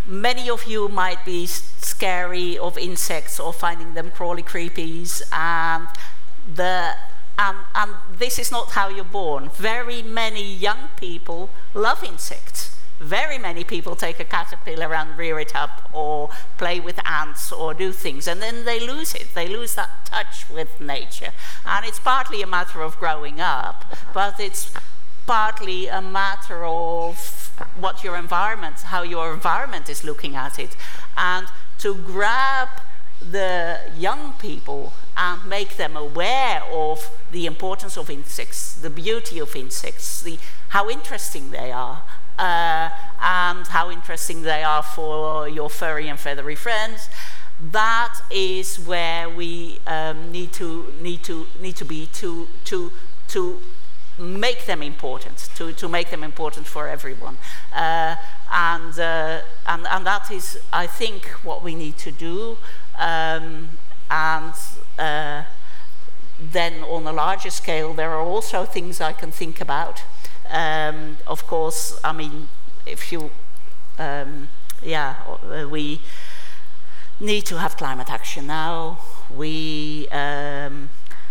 many of you might be scary of insects or finding them crawly creepies, and the and, and this is not how you're born. Very many young people love insects. Very many people take a caterpillar and rear it up, or play with ants, or do things, and then they lose it. They lose that touch with nature, and it's partly a matter of growing up, but it's partly a matter of what your environment, how your environment is looking at it, and to grab the young people and make them aware of the importance of insects, the beauty of insects, the, how interesting they are, uh, and how interesting they are for your furry and feathery friends. That is where we um, need to need to need to be to to to. make them important, to, to make them important for everyone. Uh, and, uh, and and that is, I think, what we need to do. Um, and uh, then on a larger scale, there are also things I can think about. Um, of course, I mean, if you, um, yeah, we need to have climate action now. We, um,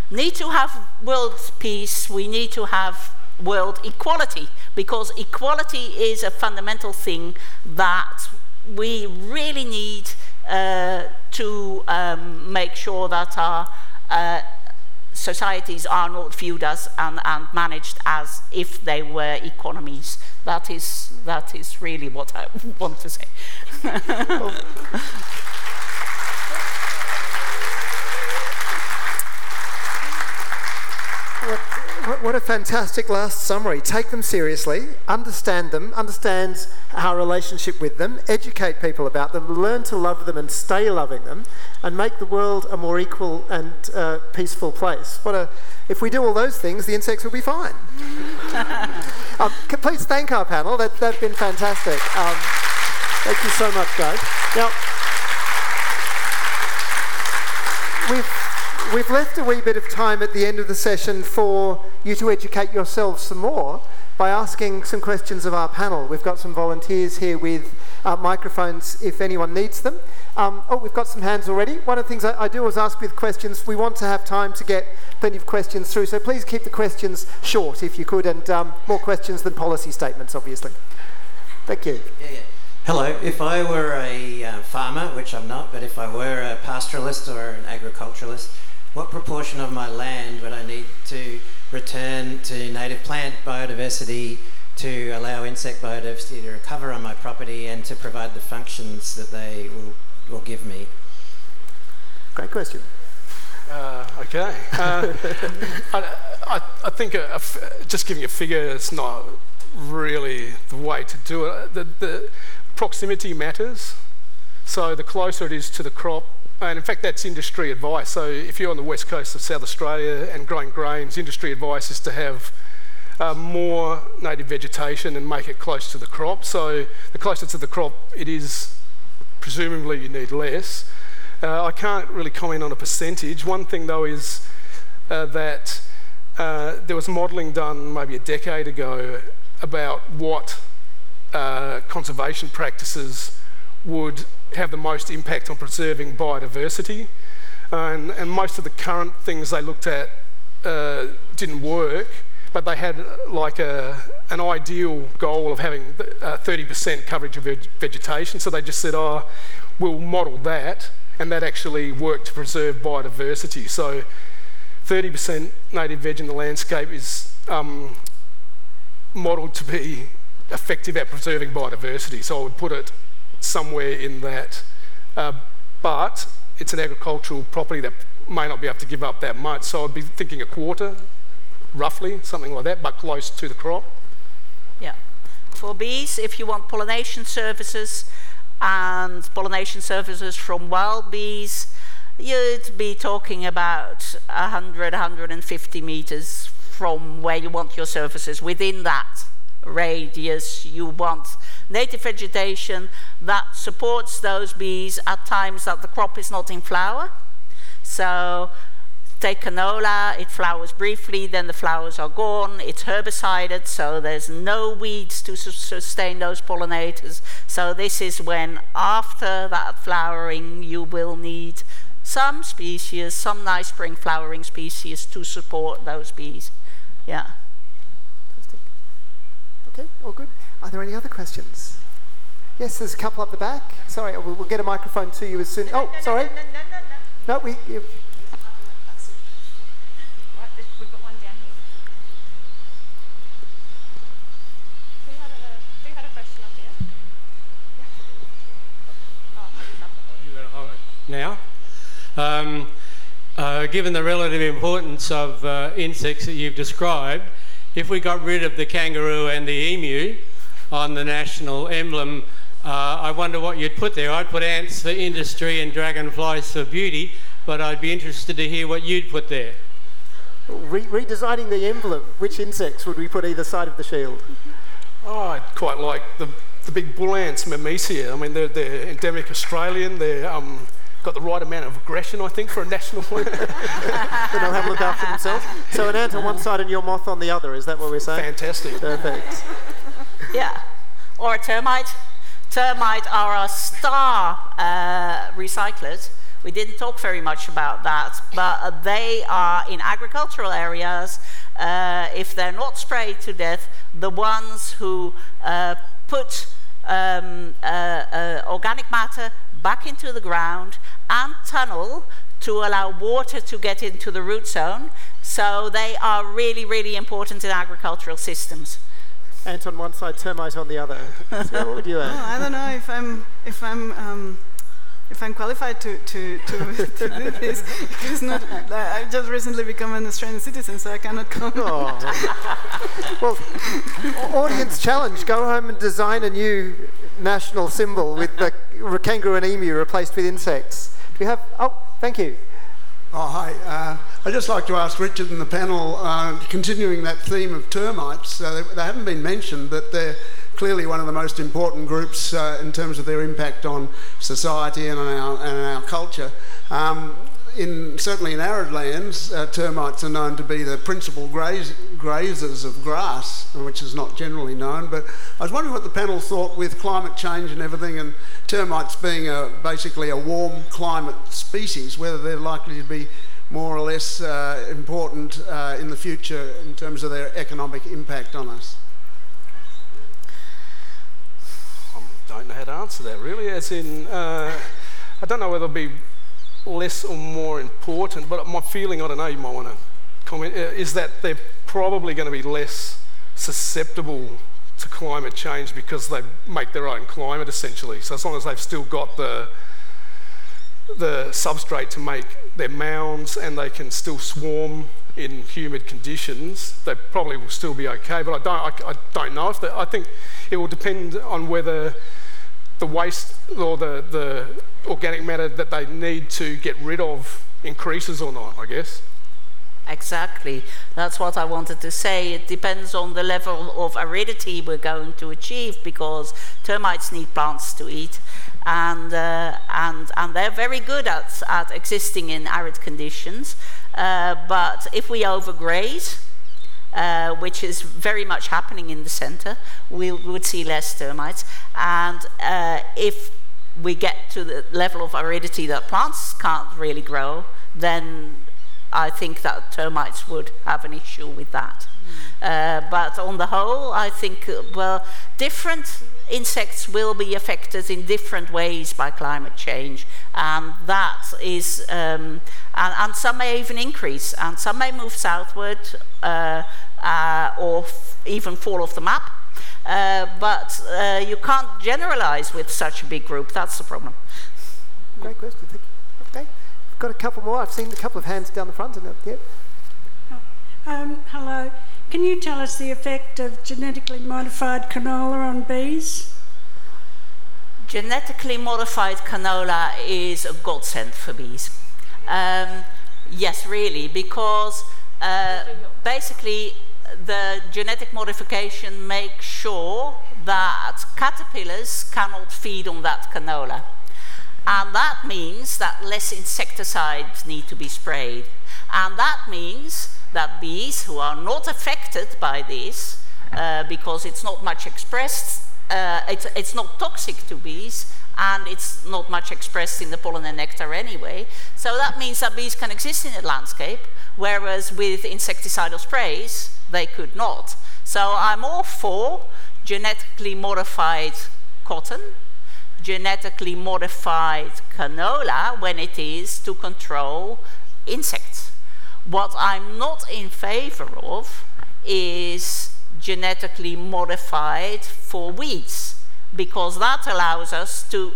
need to have world peace, we need to have world equality, because equality is a fundamental thing that we really need uh, to um, make sure that our uh, societies are not viewed as and, and managed as if they were economies. That is, that is really what I want to say. What, what a fantastic last summary. Take them seriously, understand them, understand our relationship with them, educate people about them, learn to love them and stay loving them, and make the world a more equal and uh, peaceful place. What a, if we do all those things, the insects will be fine. um, please thank our panel. That, they've been fantastic. Um, thank you so much, guys. Now, we've... We've left a wee bit of time at the end of the session for you to educate yourselves some more by asking some questions of our panel. We've got some volunteers here with uh, microphones if anyone needs them. Um, oh, we've got some hands already. One of the things I, I do is ask with questions. We want to have time to get plenty of questions through, so please keep the questions short if you could, and um, more questions than policy statements, obviously. Thank you. Yeah, yeah. Hello. If I were a uh, farmer, which I'm not, but if I were a pastoralist or an agriculturalist, what proportion of my land would I need to return to native plant biodiversity to allow insect biodiversity to recover on my property and to provide the functions that they will, will give me? Great question. Uh, okay. Uh, I, I, I think a, a, just giving a figure is not really the way to do it. The, the proximity matters. So the closer it is to the crop, and in fact, that's industry advice. So if you're on the west coast of South Australia and growing grains, industry advice is to have uh, more native vegetation and make it close to the crop. So the closer to the crop it is presumably you need less. Uh, I can't really comment on a percentage. One thing though is uh, that uh, there was modelling done maybe a decade ago about what uh, conservation practices would have the most impact on preserving biodiversity. And, and most of the current things they looked at uh, didn't work, but they had like a, an ideal goal of having thirty percent uh, coverage of veg vegetation. So they just said, oh, we'll model that, and that actually worked to preserve biodiversity. So thirty percent native veg in the landscape is um, modelled to be effective at preserving biodiversity. So I would put it somewhere in that. Uh, but it's an agricultural property that may not be able to give up that much. So I'd be thinking a quarter, roughly, something like that, but close to the crop. Yeah. For bees, if you want pollination services, and pollination services from wild bees, you'd be talking about one hundred, one hundred fifty metres from where you want your services. Within that radius, you want native vegetation that supports those bees at times that the crop is not in flower. So take canola, it flowers briefly, then the flowers are gone, it's herbicided, so there's no weeds to su sustain those pollinators. So this is when, after that flowering, you will need some species, some nice spring flowering species to support those bees. Yeah. Okay, all good. Are there any other questions? Yes, there's a couple up the back. Sorry, we'll, we'll get a microphone to you as soon. No, oh, no, sorry. No, no, no, no, no. no we... You, now. Um, uh, given the relative importance of uh, insects that you've described, if we got rid of the kangaroo and the emu on the national emblem, uh, I wonder what you'd put there. I'd put ants for industry and dragonflies for beauty, but I'd be interested to hear what you'd put there. Re redesigning the emblem, which insects would we put either side of the shield? Oh, I'd quite like the, the big bull ants, Mimesia. I mean, they're, they're endemic Australian, they're... Um, got the right amount of aggression, I think, for a national one. Then they'll have a look after themselves. So an ant on one side and your moth on the other, is that what we're saying? Fantastic. Perfect. Yeah. Or a termite. Termite are our star uh, recyclers. We didn't talk very much about that, but they are in agricultural areas, uh, if they're not sprayed to death, the ones who uh, put um, uh, uh, organic matter back into the ground and tunnel to allow water to get into the root zone. So they are really, really important in agricultural systems. Ant on one side, termite on the other. So what would you add? Oh, I don't know if I'm if I'm um, if I'm qualified to to, to, to do this, because not, I've just recently become an Australian citizen, so I cannot comment. Oh. Well, audience challenge: go home and design a new national symbol with the kangaroo and emu replaced with insects. Do we have... Oh, thank you. Oh, hi. Uh, I'd just like to ask Richard and the panel, uh, continuing that theme of termites, uh, they, they haven't been mentioned, but they're clearly one of the most important groups uh, in terms of their impact on society and on our, and our culture. Um, in, certainly in arid lands, uh, termites are known to be the principal graze, grazers of grass, which is not generally known, but I was wondering what the panel thought with climate change and everything, and termites being a, basically a warm climate species, whether they're likely to be more or less uh, important uh, in the future in terms of their economic impact on us. I don't know how to answer that, really, as in, uh, I don't know whether it'll be less or more important, but my feeling, I don't know, you might want to comment, uh, is that they're probably going to be less susceptible to climate change because they make their own climate, essentially. So as long as they've still got the the substrate to make their mounds and they can still swarm in humid conditions, they probably will still be okay. But I don't, I, I don't know if they, I think it will depend on whether the waste or the, the organic matter that they need to get rid of increases or not, I guess. Exactly. That's what I wanted to say. It depends on the level of aridity we're going to achieve, because termites need plants to eat, and uh, and and they're very good at at existing in arid conditions. Uh, but if we overgraze, uh, which is very much happening in the centre, we would see less termites. And uh, if we get to the level of aridity that plants can't really grow, then I think that termites would have an issue with that. Mm. Uh, but on the whole, I think, well, different insects will be affected in different ways by climate change, and that is, um, and, and some may even increase, and some may move southward uh, uh, or f even fall off the map. Uh, but uh, you can't generalize with such a big group. That's the problem. Great question. Thank you. Okay. We've got a couple more. I've seen a couple of hands down the front. And yep. Um, hello. Can you tell us the effect of genetically modified canola on bees? Genetically modified canola is a godsend for bees. Um, yes, really, because uh, basically the genetic modification makes sure that caterpillars cannot feed on that canola. And that means that less insecticides need to be sprayed. And that means that bees who are not affected by this, uh, because it's not much expressed, uh, it's, it's not toxic to bees, and it's not much expressed in the pollen and nectar anyway. So that means that bees can exist in the landscape, whereas with insecticidal sprays, they could not. So I'm all for genetically modified cotton, genetically modified canola when it is to control insects. What I'm not in favor of is genetically modified for weeds, because that allows us to,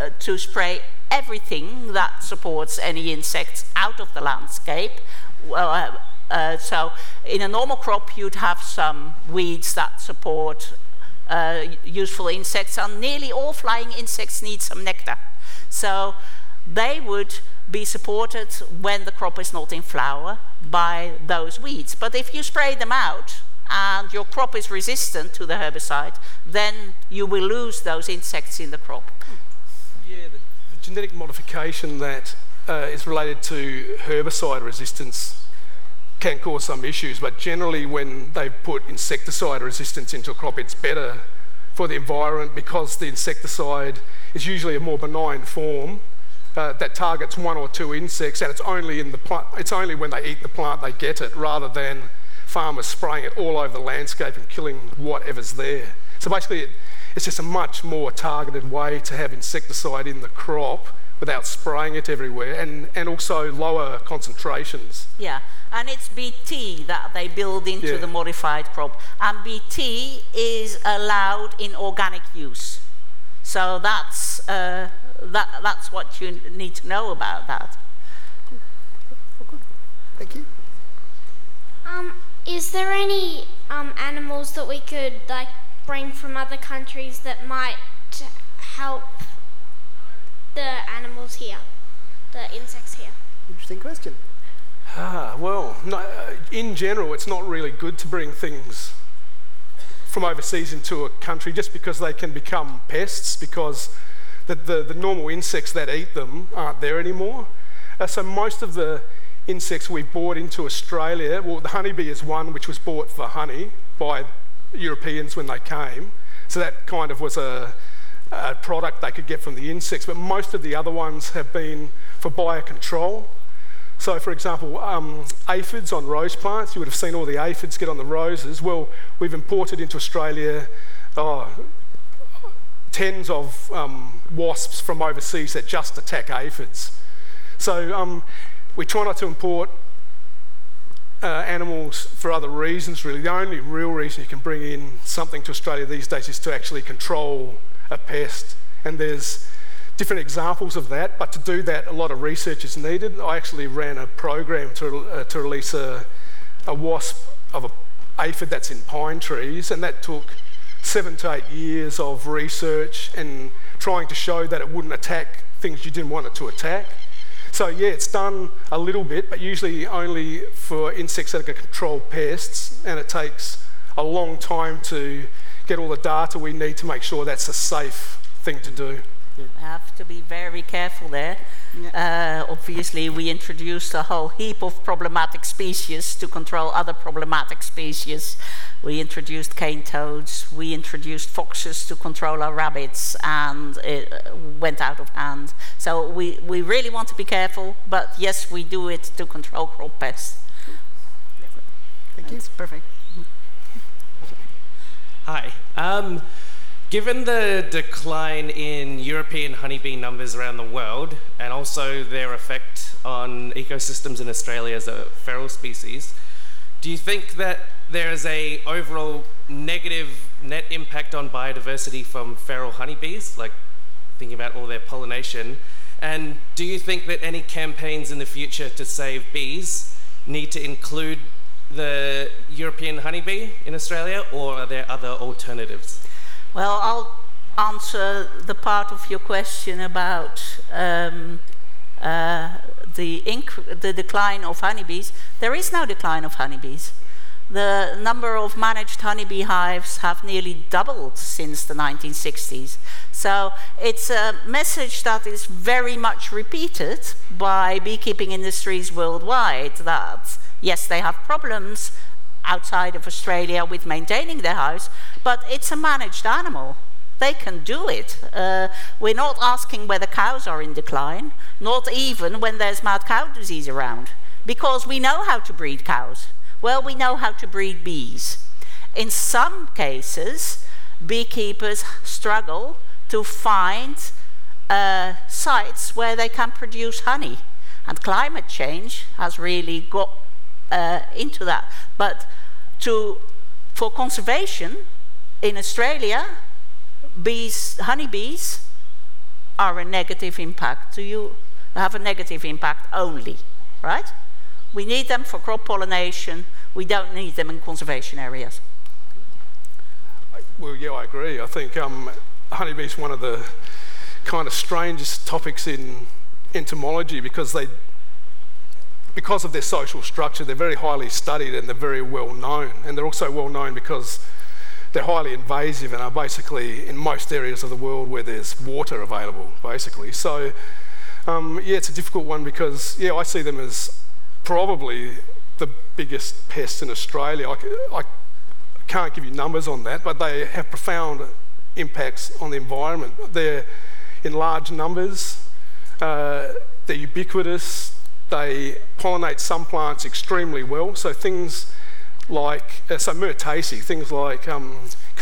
uh, to spray everything that supports any insects out of the landscape. Uh, Uh, so in a normal crop you'd have some weeds that support uh, useful insects, and nearly all flying insects need some nectar, so they would be supported when the crop is not in flower by those weeds. But if you spray them out and your crop is resistant to the herbicide, then you will lose those insects in the crop. Yeah, the, the genetic modification that uh, is related to herbicide resistance can cause some issues, but generally when they put insecticide resistance into a crop, it's better for the environment, because the insecticide is usually a more benign form uh, that targets one or two insects, and it's only in the plant, it's only when they eat the plant they get it, rather than farmers spraying it all over the landscape and killing whatever's there. So basically it, it's just a much more targeted way to have insecticide in the crop without spraying it everywhere, and, and also lower concentrations. Yeah, and it's B T that they build into yeah. the modified crop, and B T is allowed in organic use. So that's, uh, that, that's what you need to know about that. Cool. Oh, good. Thank you. Um, is there any um, animals that we could like bring from other countries that might help the animals here, the insects here? Interesting question. Ah, well, no, in general, it's not really good to bring things from overseas into a country, just because they can become pests, because the, the, the normal insects that eat them aren't there anymore. Uh, so most of the insects we brought into Australia, well, the honeybee is one which was bought for honey by Europeans when they came. So that kind of was a Uh, product they could get from the insects, but most of the other ones have been for biocontrol. So for example, um, aphids on rose plants, you would have seen all the aphids get on the roses. Well, we've imported into Australia oh, tens of um, wasps from overseas that just attack aphids. So um, we try not to import Uh, animals for other reasons, really. The only real reason you can bring in something to Australia these days is to actually control a pest, and there's different examples of that, but to do that a lot of research is needed. I actually ran a program to, uh, to release a, a wasp of an aphid that's in pine trees, and that took seven to eight years of research and trying to show that it wouldn't attack things you didn't want it to attack. So yeah, it's done a little bit, but usually only for insects that can control pests, and it takes a long time to get all the data we need to make sure that's a safe thing to do. Yeah. I have to be very careful there. Yeah. Uh, obviously, we introduced a whole heap of problematic species to control other problematic species. We introduced cane toads, we introduced foxes to control our rabbits, and it went out of hand. So we, we really want to be careful, but yes, we do it to control crop pests. Thank you. That's perfect. Hi. Um, Given the decline in European honeybee numbers around the world, and also their effect on ecosystems in Australia as a feral species, do you think that there is a overall negative net impact on biodiversity from feral honeybees, like thinking about all their pollination? And do you think that any campaigns in the future to save bees need to include the European honeybee in Australia, or are there other alternatives? Well, I'll answer the part of your question about um, uh, the, inc the decline of honeybees. There is no decline of honeybees. The number of managed honeybee hives have nearly doubled since the nineteen sixties. So it's a message that is very much repeated by beekeeping industries worldwide, that yes, they have problems outside of Australia with maintaining their hives, but it's a managed animal. They can do it. Uh, we're not asking whether cows are in decline, not even when there's mad cow disease around, because we know how to breed cows. Well, we know how to breed bees. In some cases, beekeepers struggle to find uh, sites where they can produce honey, and climate change has really got Uh, into that. But to for conservation in Australia, bees, honeybees are a negative impact. Do you have a negative impact only, right? We need them for crop pollination. We don't need them in conservation areas. Well, yeah, I agree. I think um, honeybees is one of the kind of strangest topics in entomology, because they because of their social structure, they're very highly studied and they're very well known. And they're also well known because they're highly invasive and are basically in most areas of the world where there's water available, basically. So, um, yeah, it's a difficult one because, yeah, I see them as probably the biggest pest in Australia. I, I can't give you numbers on that, but they have profound impacts on the environment. They're in large numbers, uh, they're ubiquitous, they pollinate some plants extremely well, so things like, uh, so myrtaceae, things like um,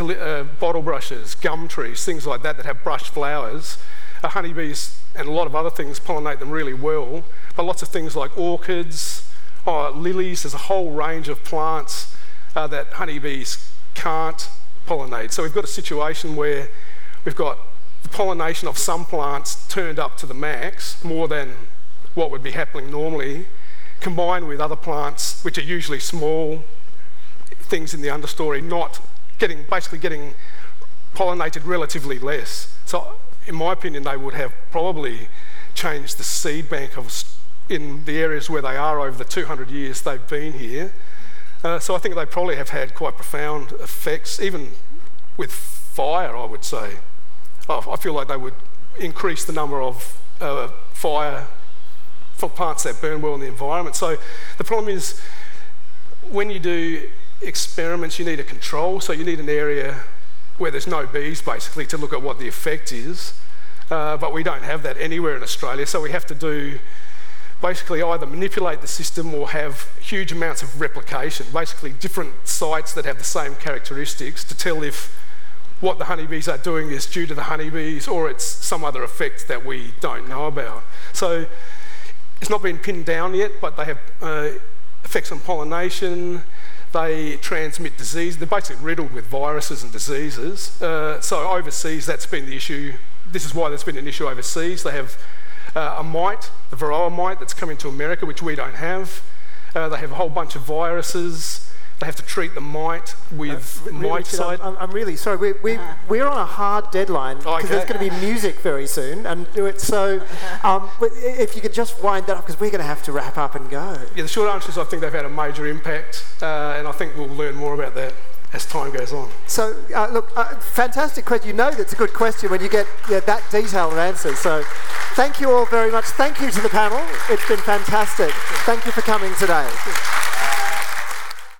uh, bottle brushes, gum trees, things like that that have brush flowers, uh, honeybees and a lot of other things pollinate them really well, but lots of things like orchids, uh, lilies, there's a whole range of plants uh, that honeybees can't pollinate. So we've got a situation where we've got the pollination of some plants turned up to the max, more than what would be happening normally, combined with other plants, which are usually small things in the understory, not getting, basically getting pollinated relatively less. So in my opinion, they would have probably changed the seed bank of in the areas where they are over the two hundred years they've been here. Uh, so I think they probably have had quite profound effects, even with fire, I would say. Oh, I feel like they would increase the number of uh, fire for plants that burn well in the environment. So the problem is, when you do experiments, you need a control. So you need an area where there's no bees, basically, to look at what the effect is. Uh, but we don't have that anywhere in Australia. So we have to do, basically, either manipulate the system or have huge amounts of replication, basically different sites that have the same characteristics to tell if what the honeybees are doing is due to the honeybees or it's some other effect that we don't know about. So it's not been pinned down yet, but they have uh, effects on pollination, they transmit disease, they're basically riddled with viruses and diseases. Uh, so overseas, that's been the issue. This is why there's been an issue overseas. They have uh, a mite, the varroa mite, that's coming to America, which we don't have. Uh, they have a whole bunch of viruses. They have to treat the mite with uh, really miticide. I'm, I'm really sorry. We, we, uh. We're on a hard deadline because okay. There's going to be music very soon. And so um, if you could just wind that up, because we're going to have to wrap up and go. Yeah, the short answer is I think they've had a major impact uh, and I think we'll learn more about that as time goes on. So, uh, look, uh, fantastic question. You know that's a good question when you get yeah, that detailed answer. So thank you all very much. Thank you to the panel. It's been fantastic. Thank you for coming today.